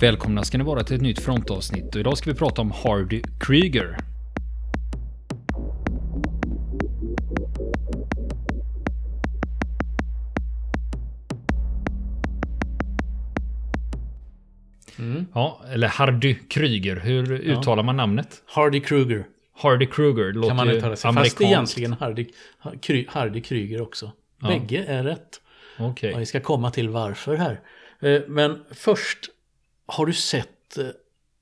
Välkomna ska ni vara till ett nytt frontavsnitt och idag ska vi prata om Hardy Krüger. Ja, eller Hardy Krüger. Hur uttalar man namnet? Hardy Krüger. Hardy Krüger låter kan man uttala sig. Fast egentligen Hardy Krüger också. Ja. Bägge är rätt. Okay. Vi ska komma till varför här. Men först, har du sett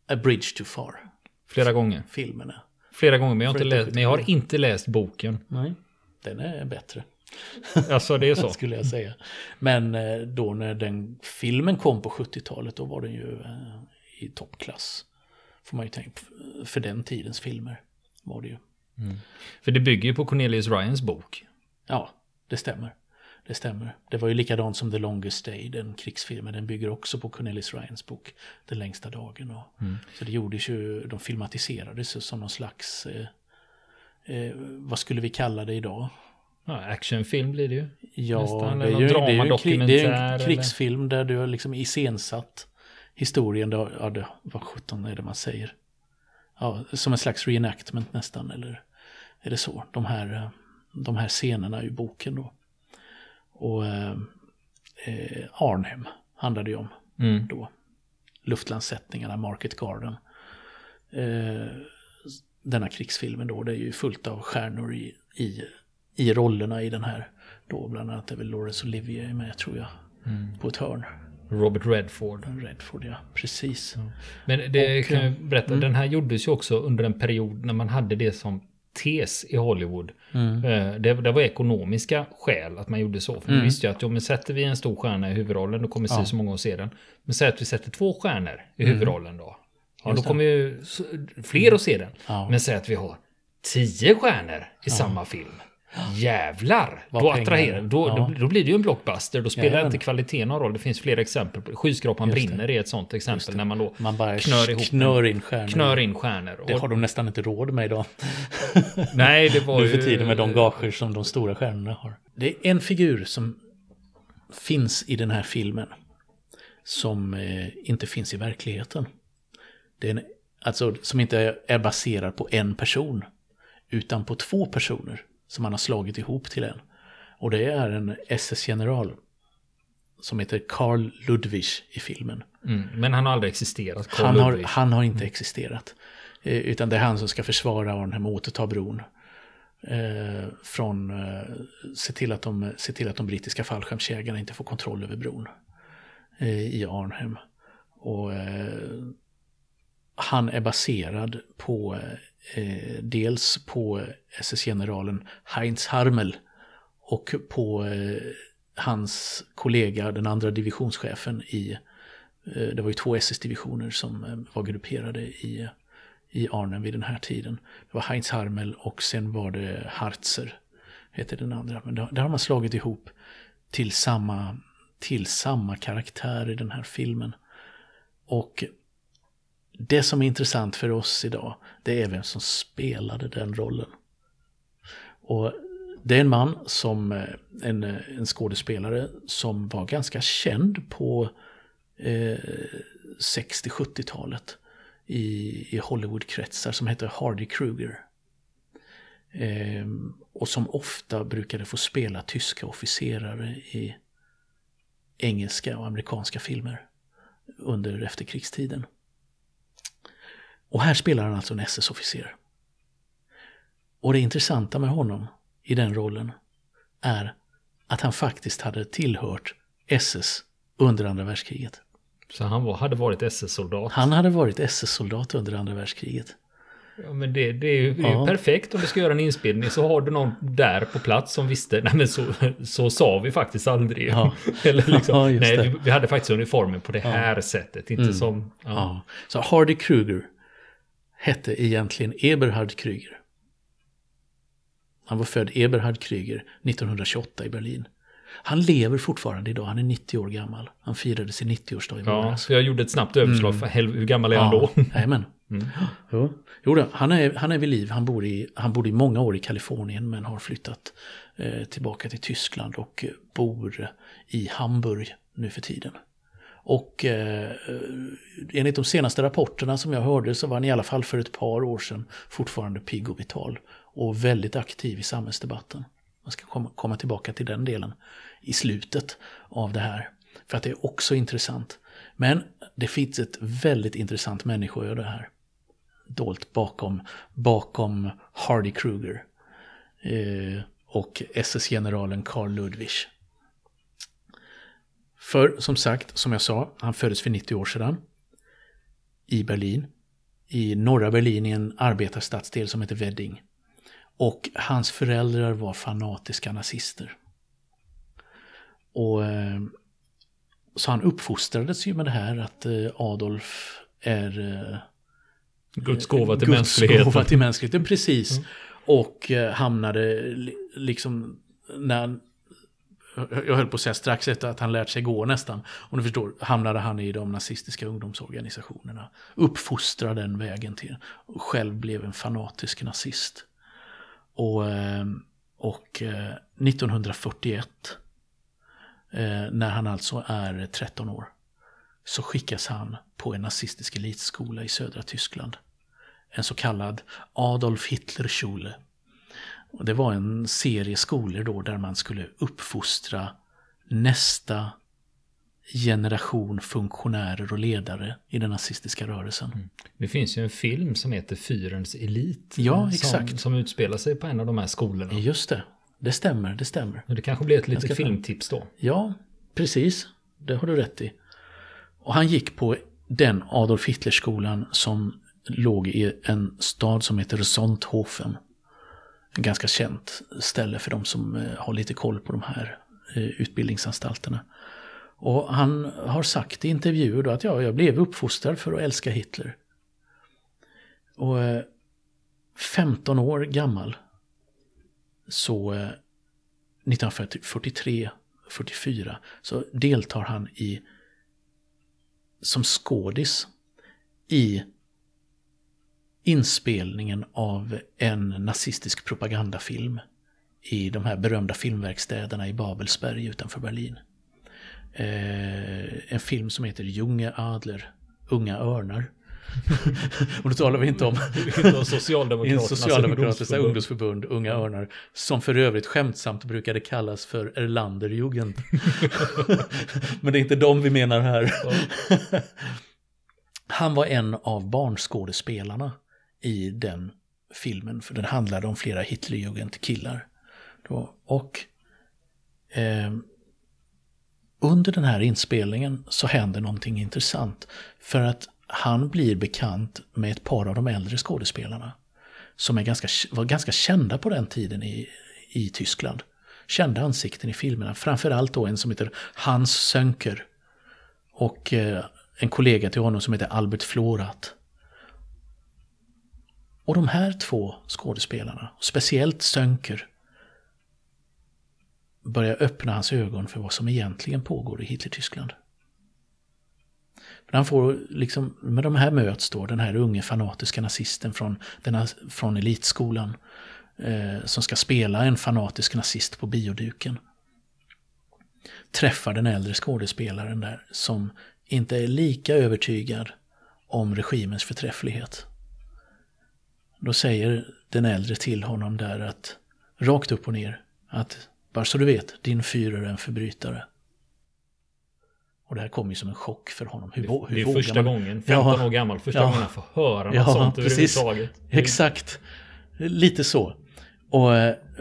A Bridge Too Far? Flera gånger. Filmerna. Flera gånger, men jag har inte läst boken. Nej, den är bättre. Alltså det är så. Skulle jag säga. Men då när den filmen kom på 70-talet, då var den ju i toppklass. Får man ju tänka på. För den tidens filmer var det ju. Mm. För det bygger ju på Cornelius Ryans bok. Ja, det stämmer. Det stämmer. Det var ju likadant som The Longest Day, den krigsfilmen. Den bygger också på Cornelius Ryans bok, Den Längsta Dagen. Och, så det gjordes ju, de filmatiserades som någon slags, vad skulle vi kalla det idag? Ja, actionfilm blir det ju. Ja, nästan, det är ju, det är en krigsfilm eller? Där du har liksom iscensatt historien. Vad 17 är det man säger? Ja, som en slags reenactment nästan, eller är det så? De här scenerna i boken då. Och Arnhem handlade ju om då. Luftlandsättningarna, Market Garden. Denna krigsfilmen då, det är ju fullt av stjärnor i rollerna i den här. Då bland annat är väl Lawrence Olivier med, tror jag, på ett hörn. Robert Redford. Redford, ja. Precis. Ja. Men det kan jag berätta, den här gjordes ju också under en period när man hade det som tes i Hollywood. Det var ekonomiska skäl att man gjorde så. För man visste ju att men sätter vi en stor stjärna i huvudrollen, då kommer så många att se den. Men säg att vi sätter 2 stjärnor i huvudrollen då. Ja, då kommer ju fler att se den. Ja. Men säg att vi har 10 stjärnor i samma film. Jävlar! Då attraherar. Då blir det ju en blockbuster. Då spelar inte kvaliteten någon roll. Det finns flera exempel. Skyskrapan brinner är ett sånt exempel. När man då bara knör in stjärnor. Det har de nästan inte råd med idag. Nej, det var ju... Nu för tiden med de gager som de stora stjärnorna har. Det är en figur som finns i den här filmen som inte finns i verkligheten. Det är som inte är baserad på en person utan på 2 personer. Som man har slagit ihop till en. Och det är en SS-general som heter Carl Ludwig i filmen. Men han har aldrig existerat. Han har inte existerat. Utan det är han som ska försvara Arnhem och återta bron. Se till att de brittiska fallskärmsjägarna inte får kontroll över bron i Arnhem. Och han är baserad på... dels på SS-generalen Heinz Harmel och på hans kollega, den andra divisionschefen det var ju 2 SS-divisioner som var grupperade i Arnhem vid den här tiden. Det var Heinz Harmel och sen var det Harzer heter den andra. Men där har man slagit ihop till samma karaktär i den här filmen. Och det som är intressant för oss idag, det är vem som spelade den rollen. Och det är en man en skådespelare som var ganska känd på 60-70-talet i Hollywood-kretsar som heter Hardy Krüger. Och som ofta brukade få spela tyska officerare i engelska och amerikanska filmer under efterkrigstiden. Och här spelar han alltså en SS-officer. Och det intressanta med honom i den rollen är att han faktiskt hade tillhört SS under andra världskriget. Så han hade varit SS-soldat? Han hade varit SS-soldat under andra världskriget. Ja, men det är ju perfekt om du ska göra en inspelning så har du någon där på plats som visste, nej men så sa vi faktiskt aldrig. Ja. Eller liksom, vi hade faktiskt uniformen på det här sättet. Inte som... Ja. Ja. Så Hardy Krüger hette egentligen Eberhard Krüger. Han var född Eberhard Krüger 1928 i Berlin. Han lever fortfarande idag, han är 90 år gammal. Han firade sin 90-årsdag i månads. Ja, jag gjorde ett snabbt överslag för hur gammal är han då? Jajamän. Jo, han är vid liv, han bodde i många år i Kalifornien men har flyttat tillbaka till Tyskland och bor i Hamburg nu för tiden. Och enligt de senaste rapporterna som jag hörde så var han i alla fall för ett par år sedan fortfarande pigg och vital och väldigt aktiv i samhällsdebatten. Man ska komma tillbaka till den delen i slutet av det här, för att det är också intressant. Men det finns ett väldigt intressant människoöde här, dolt bakom Hardy Krüger och SS-generalen Carl Ludwig. För som sagt, som jag sa, han föddes för 90 år sedan i Berlin, i norra Berlin, i en arbetarstadsdel som heter Wedding. Och hans föräldrar var fanatiska nazister. Och så han uppfostrades ju med det här att Adolf är Guds gåva till mänskligheten. Precis. Mm. Och hamnade liksom, när jag höll på att säga strax efter att han lärt sig gå nästan, och du förstår, hamnade han i de nazistiska ungdomsorganisationerna, uppfostrade den vägen till, och själv blev en fanatisk nazist. Och 1941, när han alltså är 13 år, så skickas han på en nazistisk elitskola i södra Tyskland, en så kallad Adolf Hitler-Schule. Det var en serie skolor då där man skulle uppfostra nästa generation funktionärer och ledare i den nazistiska rörelsen. Mm. Det finns ju en film som heter Fyrens elit. Ja, exakt. Som utspelar sig på en av de här skolorna. Just det, det stämmer. Det kanske blir ett litet filmtips då. Ja, precis. Det har du rätt i. Och han gick på den Adolf Hitler-skolan som låg i en stad som heter Sonthofen. Ganska känt ställe för de som har lite koll på de här utbildningsanstalterna. Och han har sagt i intervjuer då att jag blev uppfostrad för att älska Hitler. Och 15 år gammal, så 1943-44, så deltar han som skådis i inspelningen av en nazistisk propagandafilm i de här berömda filmverkstäderna i Babelsberg utanför Berlin. En film som heter Junge Adler, Unga Örnar. Och då talar vi inte om Socialdemokratiska ungdomsförbund, Unga Örnar, som för övrigt skämtsamt brukade kallas för Erlanderjungen. Men det är inte dem vi menar här. Han var en av barnskådespelarna i den filmen, för den handlade om flera Hitlerjugend-killar. Och under den här inspelningen så händer någonting intressant, för att han blir bekant med ett par av de äldre skådespelarna som var ganska kända på den tiden i Tyskland. Kända ansikten i filmerna, framförallt då en som heter Hans Söhnker och en kollega till honom som heter Albert Florat. Och de här två skådespelarna, speciellt Söhnker, börjar öppna hans ögon för vad som egentligen pågår i Hitler-Tyskland. Men han får liksom, med de här möts då, den här unge fanatiska nazisten från elitskolan som ska spela en fanatisk nazist på bioduken, träffar den äldre skådespelaren där som inte är lika övertygad om regimens förträfflighet. Då säger den äldre till honom där, att rakt upp och ner, att bara så du vet, din Führer är en förbrytare. Och det här kom ju som en chock för honom. Hur det är första gången, 15 år gammal, första gången han får höra något sånt överhuvudtaget. Exakt, lite så. Och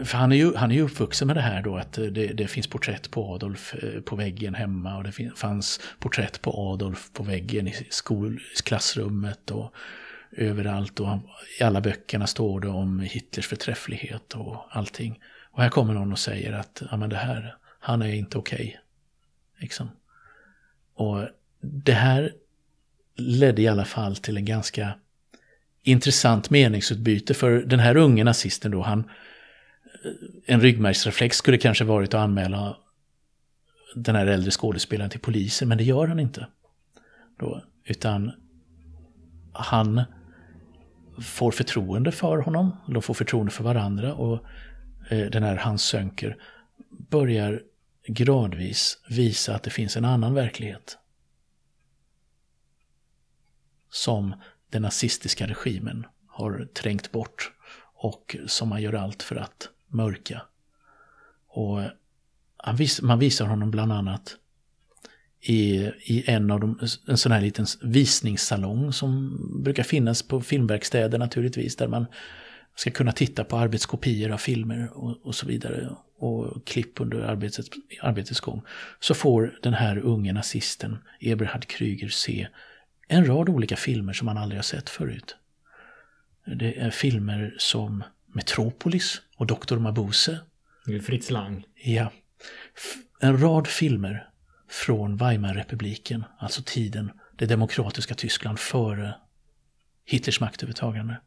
för han är ju uppvuxen med det här då, att det finns porträtt på Adolf på väggen hemma, och det fanns porträtt på Adolf på väggen i klassrummet och överallt, och i alla böckerna står det om Hitlers förträfflighet och allting. Och här kommer någon och säger att ja, men det här, han är inte okej. Liksom. Och det här ledde i alla fall till en ganska intressant meningsutbyte, för den här unge nazisten då, en ryggmärgsreflex skulle kanske varit att anmäla den här äldre skådespelaren till polisen, men det gör han inte då, utan han får förtroende för honom, de får förtroende för varandra, och den här Hans Söhnker börjar gradvis visa att det finns en annan verklighet som den nazistiska regimen har trängt bort och som man gör allt för att mörka. Och man visar honom bland annat i en sån här liten visningssalong som brukar finnas på filmverkstäder naturligtvis, där man ska kunna titta på arbetskopior av filmer och så vidare och klipp under arbetets gång. Så får den här unge nazisten Eberhard Krüger se en rad olika filmer som han aldrig har sett förut. Det är filmer som Metropolis och Doktor Mabuse. Fritz Lang. Ja, en rad filmer från Weimarrepubliken, alltså tiden, det demokratiska Tyskland före Hitlers maktövertagande.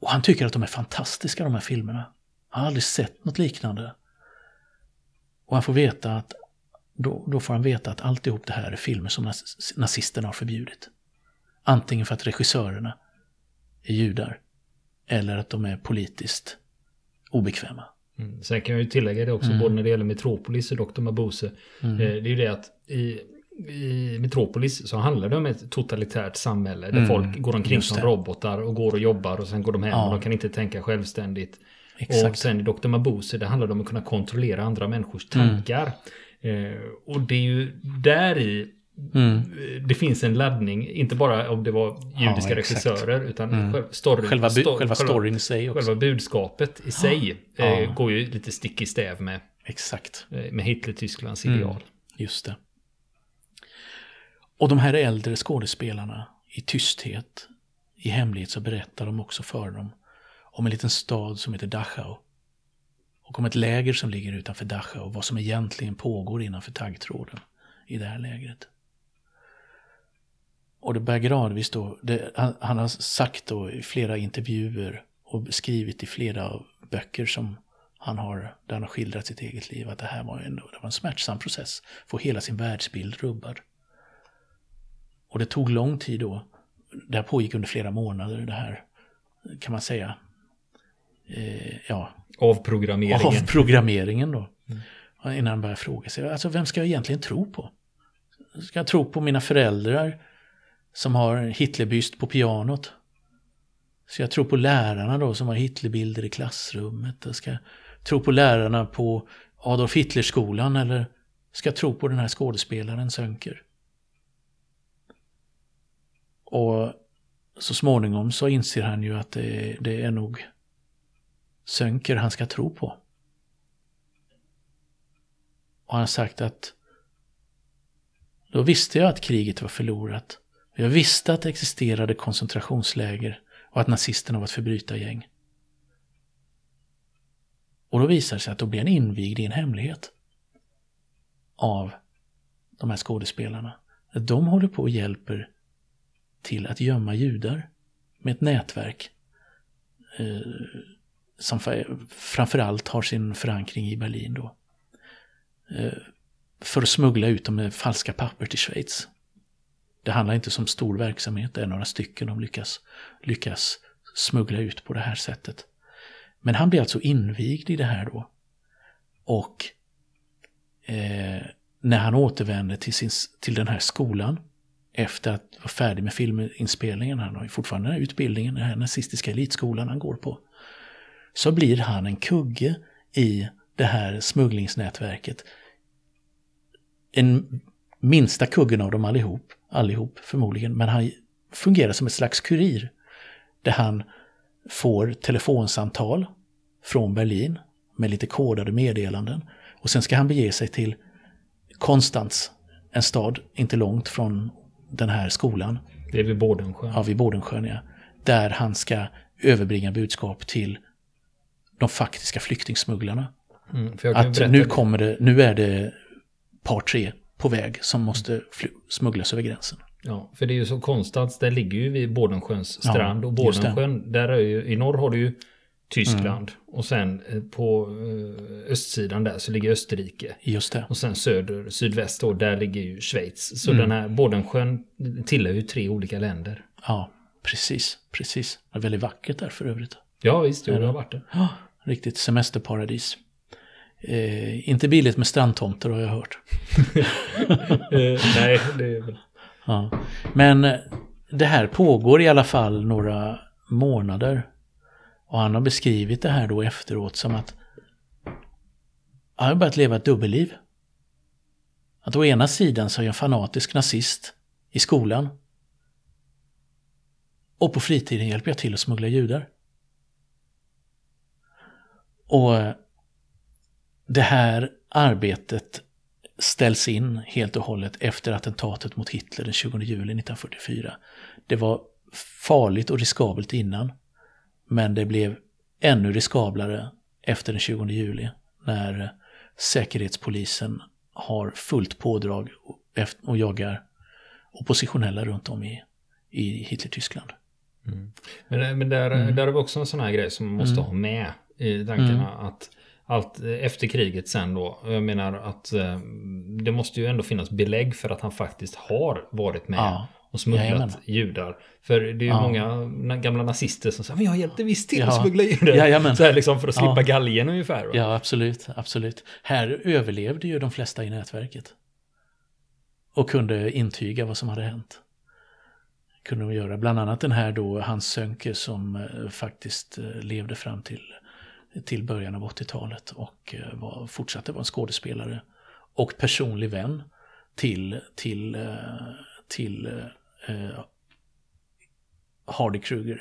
Och han tycker att de är fantastiska, de här filmerna. Han har aldrig sett något liknande. Och han får veta att då får han veta att alltihop det här är filmer som nazisterna har förbjudit. Antingen för att regissörerna är judar eller att de är politiskt obekväma. Mm. Sen kan jag ju tillägga det också, både när det gäller Metropolis och Dr. Mabuse. Det är ju det att i Metropolis så handlar det om ett totalitärt samhälle där folk går omkring som robotar och går och jobbar och sen går de hem och de kan inte tänka självständigt. Exakt. Och sen i Dr. Mabuse, det handlar om att kunna kontrollera andra människors tankar. Och det är ju där i det finns en laddning, inte bara om det var judiska regissörer utan själva storyn i sig också. Själva budskapet i sig går ju lite stick i stäv med med Hitler-Tysklands ideal. Just det. Och de här äldre skådespelarna i tysthet, i hemlighet, så berättar de också för dem om en liten stad som heter Dachau och om ett läger som ligger utanför Dachau och vad som egentligen pågår innanför taggtråden i det här lägret. Och det börjar gradvis då, han har sagt då i flera intervjuer och skrivit i flera böcker som där han har skildrat sitt eget liv, att det här var en smärtsam process, få hela sin världsbild rubbad. Och det tog lång tid då, det här pågick under flera månader, det här kan man säga avprogrammeringen då. Innan han börjar fråga sig, alltså vem ska jag egentligen tro på? Ska jag tro på mina föräldrar som har en Hitlerbyst på pianot? Ska jag tro på lärarna då som har Hitlerbilder i klassrummet? Ska jag tro på lärarna på Adolf Hitler-skolan eller ska jag tro på den här skådespelaren Söhnker? Och så småningom så inser han ju att det är nog Söhnker han ska tro på. Och han har sagt att då visste jag att kriget var förlorat. Jag visste att det existerade koncentrationsläger och att nazisterna var ett förbrytargäng. Och då visar det sig att då blir han invigd i en hemlighet av de här skådespelarna. Att de håller på och hjälper till att gömma judar med ett nätverk som framförallt har sin förankring i Berlin då. För att smuggla ut dem med falska papper till Schweiz. Det handlar inte om stor verksamhet, det är några stycken de lyckas smuggla ut på det här sättet. Men han blir alltså invigd i det här då. Och när han återvänder till den här skolan efter att vara färdig med filminspelningen, han har ju fortfarande den här utbildningen, den här nazistiska elitskolan han går på, så blir han en kugge i det här smugglingsnätverket. En minsta kuggen av dem allihop förmodligen, men han fungerar som ett slags kurir där han får telefonsamtal från Berlin med lite kodade meddelanden och sen ska han bege sig till Konstanz, en stad inte långt från den här skolan. Det är vid Bodensjön. Ja, vid Bodensjön, ja. Där han ska överbringa budskap till de faktiska flyktingsmugglarna. Att nu är det par 3 på väg som måste smugglas över gränsen. Ja, för det är ju så Konstanz, där ligger ju vid Bodensjöns strand och Bodensjön, där är ju, i norr har du ju Tyskland och sen på östsidan där så ligger Österrike. Just det. Och sen sydväst då, där ligger ju Schweiz. Så den här Bodensjön tillhör ju 3 olika länder. Ja, precis. Det är väldigt vackert där för övrigt. Ja, visst, det har varit det. Ja. Riktigt semesterparadis. Inte billigt med strandtomter har jag hört. Nej, det är väl. Ja. Men det här pågår i alla fall några månader. Och han har beskrivit det här då efteråt som att jag har börjat leva ett dubbelliv. Att å ena sidan så är jag en fanatisk nazist i skolan. Och på fritiden hjälper jag till att smuggla judar. Och det här arbetet ställs in helt och hållet efter attentatet mot Hitler den 20 juli 1944. Det var farligt och riskabelt innan. Men det blev ännu riskablare efter den 20 juli när säkerhetspolisen har fullt pådrag och jagar oppositionella runt om i Hitler-Tyskland. Mm. Men där är också en sån här grej som man måste ha med i tankarna att allt efter kriget sen då, jag menar att det måste ju ändå finnas belägg för att han faktiskt har varit med och smugglat judar. För det är ju många gamla nazister som säger men jag hjälpte visst till att smuggla judar. Så här liksom för att slippa galgen ungefär. Va? Ja, absolut. Här överlevde ju de flesta i nätverket. Och kunde intyga vad som hade hänt. Kunde de göra. Bland annat den här då Hans Söhnker som faktiskt levde fram till början av 80-talet och fortsatte vara en skådespelare och personlig vän till Hardy Krüger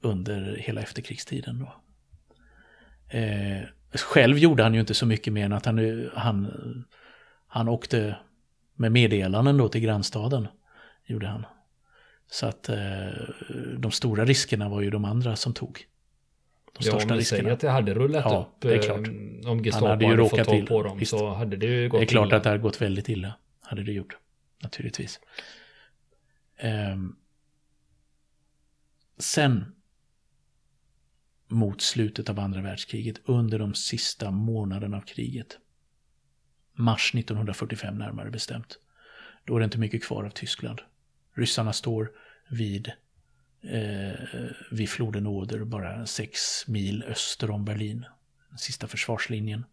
under hela efterkrigstiden då. Själv gjorde han ju inte så mycket mer än att han åkte med meddelanden då till grannstaden gjorde han. Så att de stora riskerna var ju de andra som tog. Ja, om vi säger att det hade rullat upp om Gestapo hade fått tag på dem så hade det ju gått illa. Det är klart att det hade gått väldigt illa, hade det gjort, naturligtvis. Sen mot slutet av andra världskriget, under de sista månaderna av kriget, mars 1945 närmare bestämt, då är det inte mycket kvar av Tyskland. Ryssarna står vid floden Oder bara 6 mil öster om Berlin, den sista försvarslinjen.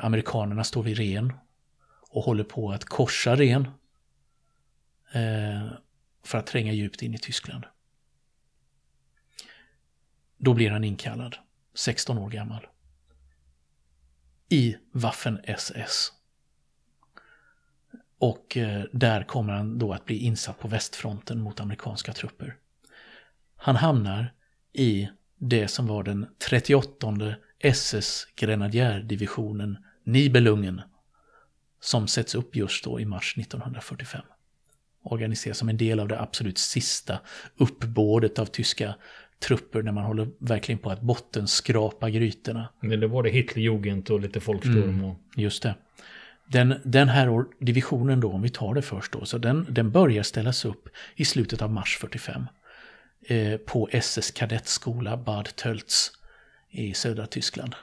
Amerikanerna står vid Rhen och håller på att korsa Rhen för att tränga djupt in i Tyskland. Då blir han inkallad, 16 år gammal, i Waffen-SS. Och där kommer han då att bli insatt på västfronten mot amerikanska trupper. Han hamnar i det som var den 38:e SS-grenadjärdivisionen Nibelungen som sätts upp just då i mars 1945. Organiseras som en del av det absolut sista uppbådet av tyska trupper när man håller verkligen på att bottenskrapa grytorna. Men det var det Hitlerjugend och lite folkstorm. Och... just det. Den här divisionen då, om vi tar det först då, så den börjar ställas upp i slutet av mars 45 på SS kadettskola Bad Tölz i södra Tyskland.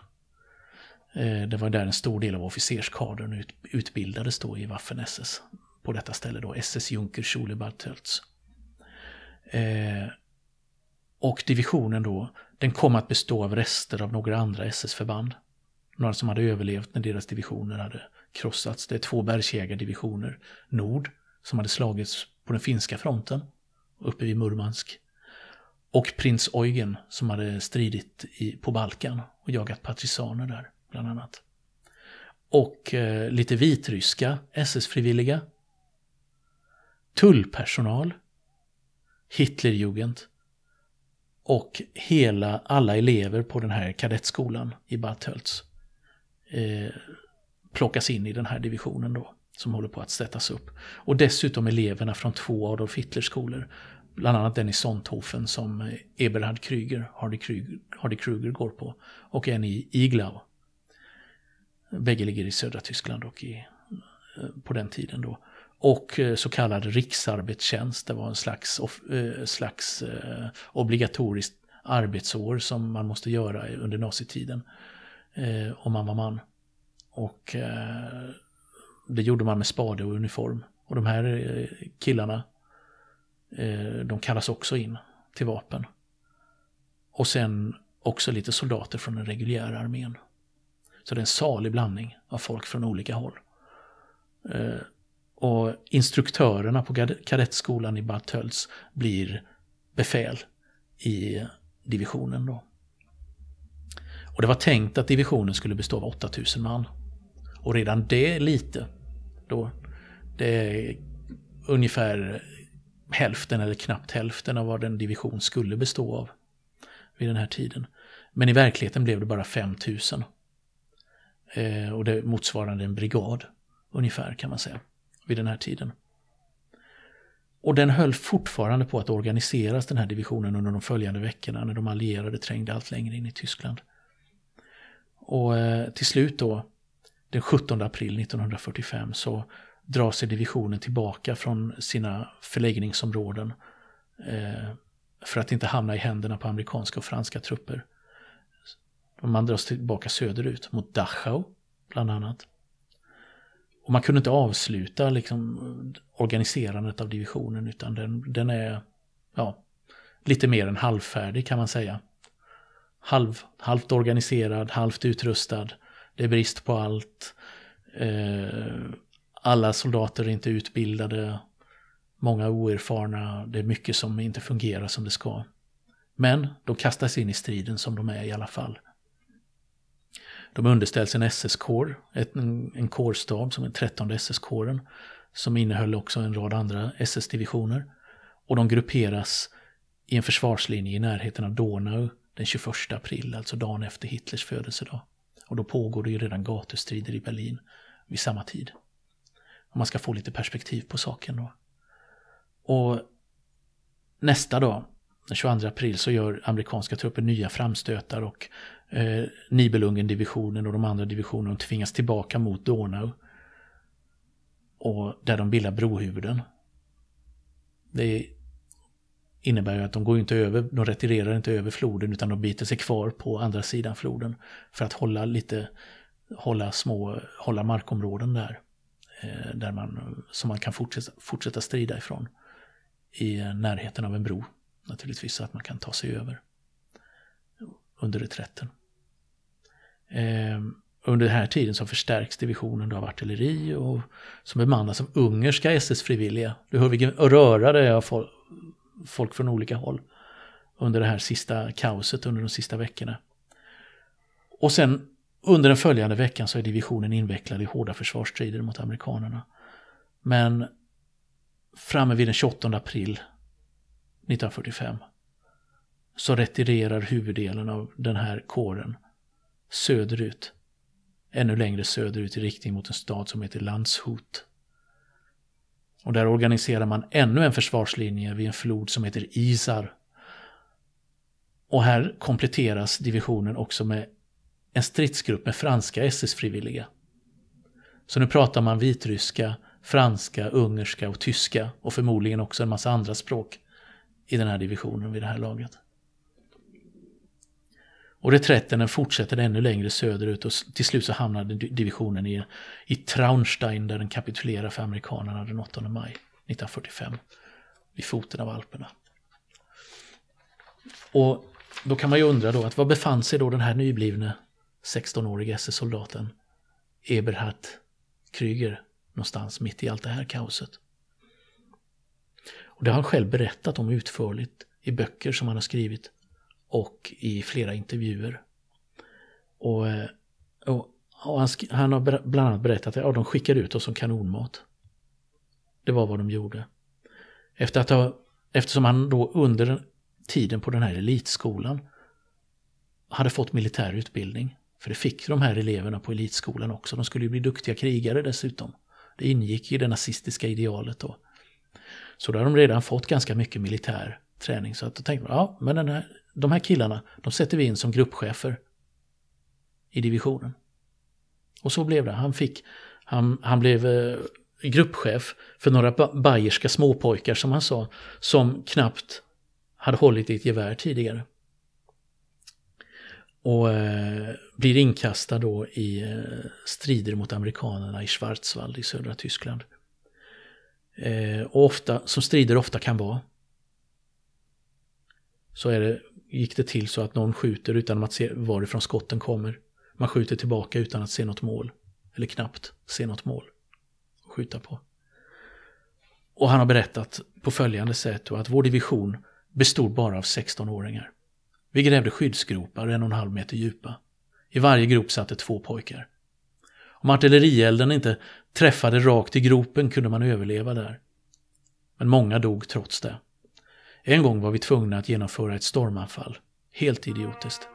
Det var där en stor del av officerskadern utbildades då i Waffen-SS. På detta ställe då, SS Junkerschule Bad Tölz. Och divisionen då, den kom att bestå av rester av några andra SS-förband. Några som hade överlevt när deras divisioner hade krossats. Det är 2 bergsjägardivisioner, Nord, som hade slagits på den finska fronten uppe vid Murmansk. Och prins Eugen som hade stridit på Balkan och jagat patrisaner där bland annat. Och lite vitryska SS-frivilliga. Tullpersonal. Hitlerjugend. Och alla elever på den här kadettskolan i Bad Tölz plockas in i den här divisionen då som håller på att sättas upp. Och dessutom eleverna från 2 Adolf Hitler-skolor, bland annat den i Sonthofen som Eberhard Krüger, Hardy Krüger går på, och en i Iglau. Bägge ligger i södra Tyskland och på den tiden då. Och så kallad riksarbetstjänst, det var en slags obligatoriskt arbetsår som man måste göra under nazitiden om man var man. Och det gjorde man med spade och uniform. Och de här killarna, de kallas också in till vapen. Och sen också lite soldater från den reguljära armén. Så det är en salig blandning av folk från olika håll. och instruktörerna på kadettskolan i Bad Tölz blir befäl i divisionen då. Och det var tänkt att divisionen skulle bestå av 8000 man. Och redan det lite då. Det är ungefär hälften eller knappt hälften av vad en division skulle bestå av vid den här tiden. Men i verkligheten blev det bara 5000. Och det motsvarade en brigad ungefär kan man säga vid den här tiden. Och den höll fortfarande på att organiseras, den här divisionen, under de följande veckorna när de allierade trängde allt längre in i Tyskland. Och till slut då, den 17 april 1945, så drar sig divisionen tillbaka från sina förläggningsområden för att inte hamna i händerna på amerikanska och franska trupper. Man dras tillbaka söderut mot Dachau bland annat. Och man kunde inte avsluta liksom organiserandet av divisionen, utan den är lite mer än halvfärdig kan man säga. Halvt organiserad, halvt utrustad. Det är brist på allt. Alla soldater är inte utbildade. Många oerfarna. Det är mycket som inte fungerar som det ska. Men de kastas in i striden som de är i alla fall. De underställs en SS-kår, en kårstab som är 13:e SS-kåren, som innehöll också en rad andra SS-divisioner. Och de grupperas i en försvarslinje i närheten av Donau den 21 april, alltså dagen efter Hitlers födelsedag. Och då pågår det ju redan gatustrider i Berlin vid samma tid. Om man ska få lite perspektiv på saken då. Och nästa dag, den 22 april, så gör amerikanska trupper nya framstötar och Nibelungen-divisionen och de andra divisionerna tvingas tillbaka mot Donau, och där de bildar brohuvuden. Det innebär ju att de går inte över, de retirerar inte över floden, utan de biter sig kvar på andra sidan floden för att hålla markområden där man, som man kan fortsätta strida ifrån i närheten av en bro naturligtvis, så att man kan ta sig över under reträtten. Under den här tiden så förstärks divisionen av artilleri och som bemannas av ungerska SS-frivilliga. Du hör vilken röra det är av folk från olika håll under det här sista kaoset under de sista veckorna. Och sen under den följande veckan så är divisionen invecklad i hårda försvarsstrider mot amerikanerna. Men framme vid den 28 april 1945 så retirerar huvuddelen av den här kåren söderut. Ännu längre söderut i riktning mot en stad som heter Landshut. Och där organiserar man ännu en försvarslinje vid en flod som heter Isar. Och här kompletteras divisionen också med en stridsgrupp med franska SS-frivilliga. Så nu pratar man vitryska, franska, ungerska och tyska och förmodligen också en massa andra språk i den här divisionen vid det här laget. Och reträtten fortsätter ännu längre söderut, och till slut så hamnar divisionen i Traunstein, där den kapitulerar för amerikanerna den 8 maj 1945 vid foten av Alperna. Och då kan man ju undra då, att vad befann sig då den här nyblivne 16-åriga SS-soldaten Eberhard Krüger någonstans mitt i allt det här kaoset? Och det har han själv berättat om utförligt i böcker som han har skrivit och i flera intervjuer. Och han har bland annat berättat att de skickade ut oss som kanonmat. Det var vad de gjorde. Eftersom han då under tiden på den här elitskolan hade fått militär utbildning. För det fick de här eleverna på elitskolan också. De skulle ju bli duktiga krigare dessutom. Det ingick i det nazistiska idealet då. Så då har de redan fått ganska mycket militär träning. Så att då tänkte man, men de här killarna, de sätter vi in som gruppchefer i divisionen. Och så blev det. Han blev gruppchef för några bayerska småpojkar, som han sa, som knappt hade hållit i ett gevär tidigare. Och blir inkastad då i strider mot amerikanerna i Schwarzwald i södra Tyskland. Och ofta, som strider ofta kan vara, så gick det till så att någon skjuter utan att se varifrån skotten kommer. Man skjuter tillbaka utan att se något mål. Eller knappt se något mål att skjuta på. Och han har berättat på följande sätt att vår division bestod bara av 16-åringar. Vi grävde skyddsgropar 1,5 meter djupa. I varje grop satt 2 pojkar. Om artillerielden inte träffade rakt i gropen kunde man överleva där. Men många dog trots det. En gång var vi tvungna att genomföra ett stormanfall. Helt idiotiskt.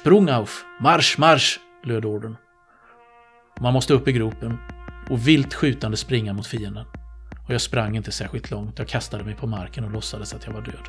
Sprung auf! Marsch, marsch! Löd orden. Man måste upp i gropen och vilt skjutande springa mot fienden. Och jag sprang inte särskilt långt. Jag kastade mig på marken och låtsades att jag var död.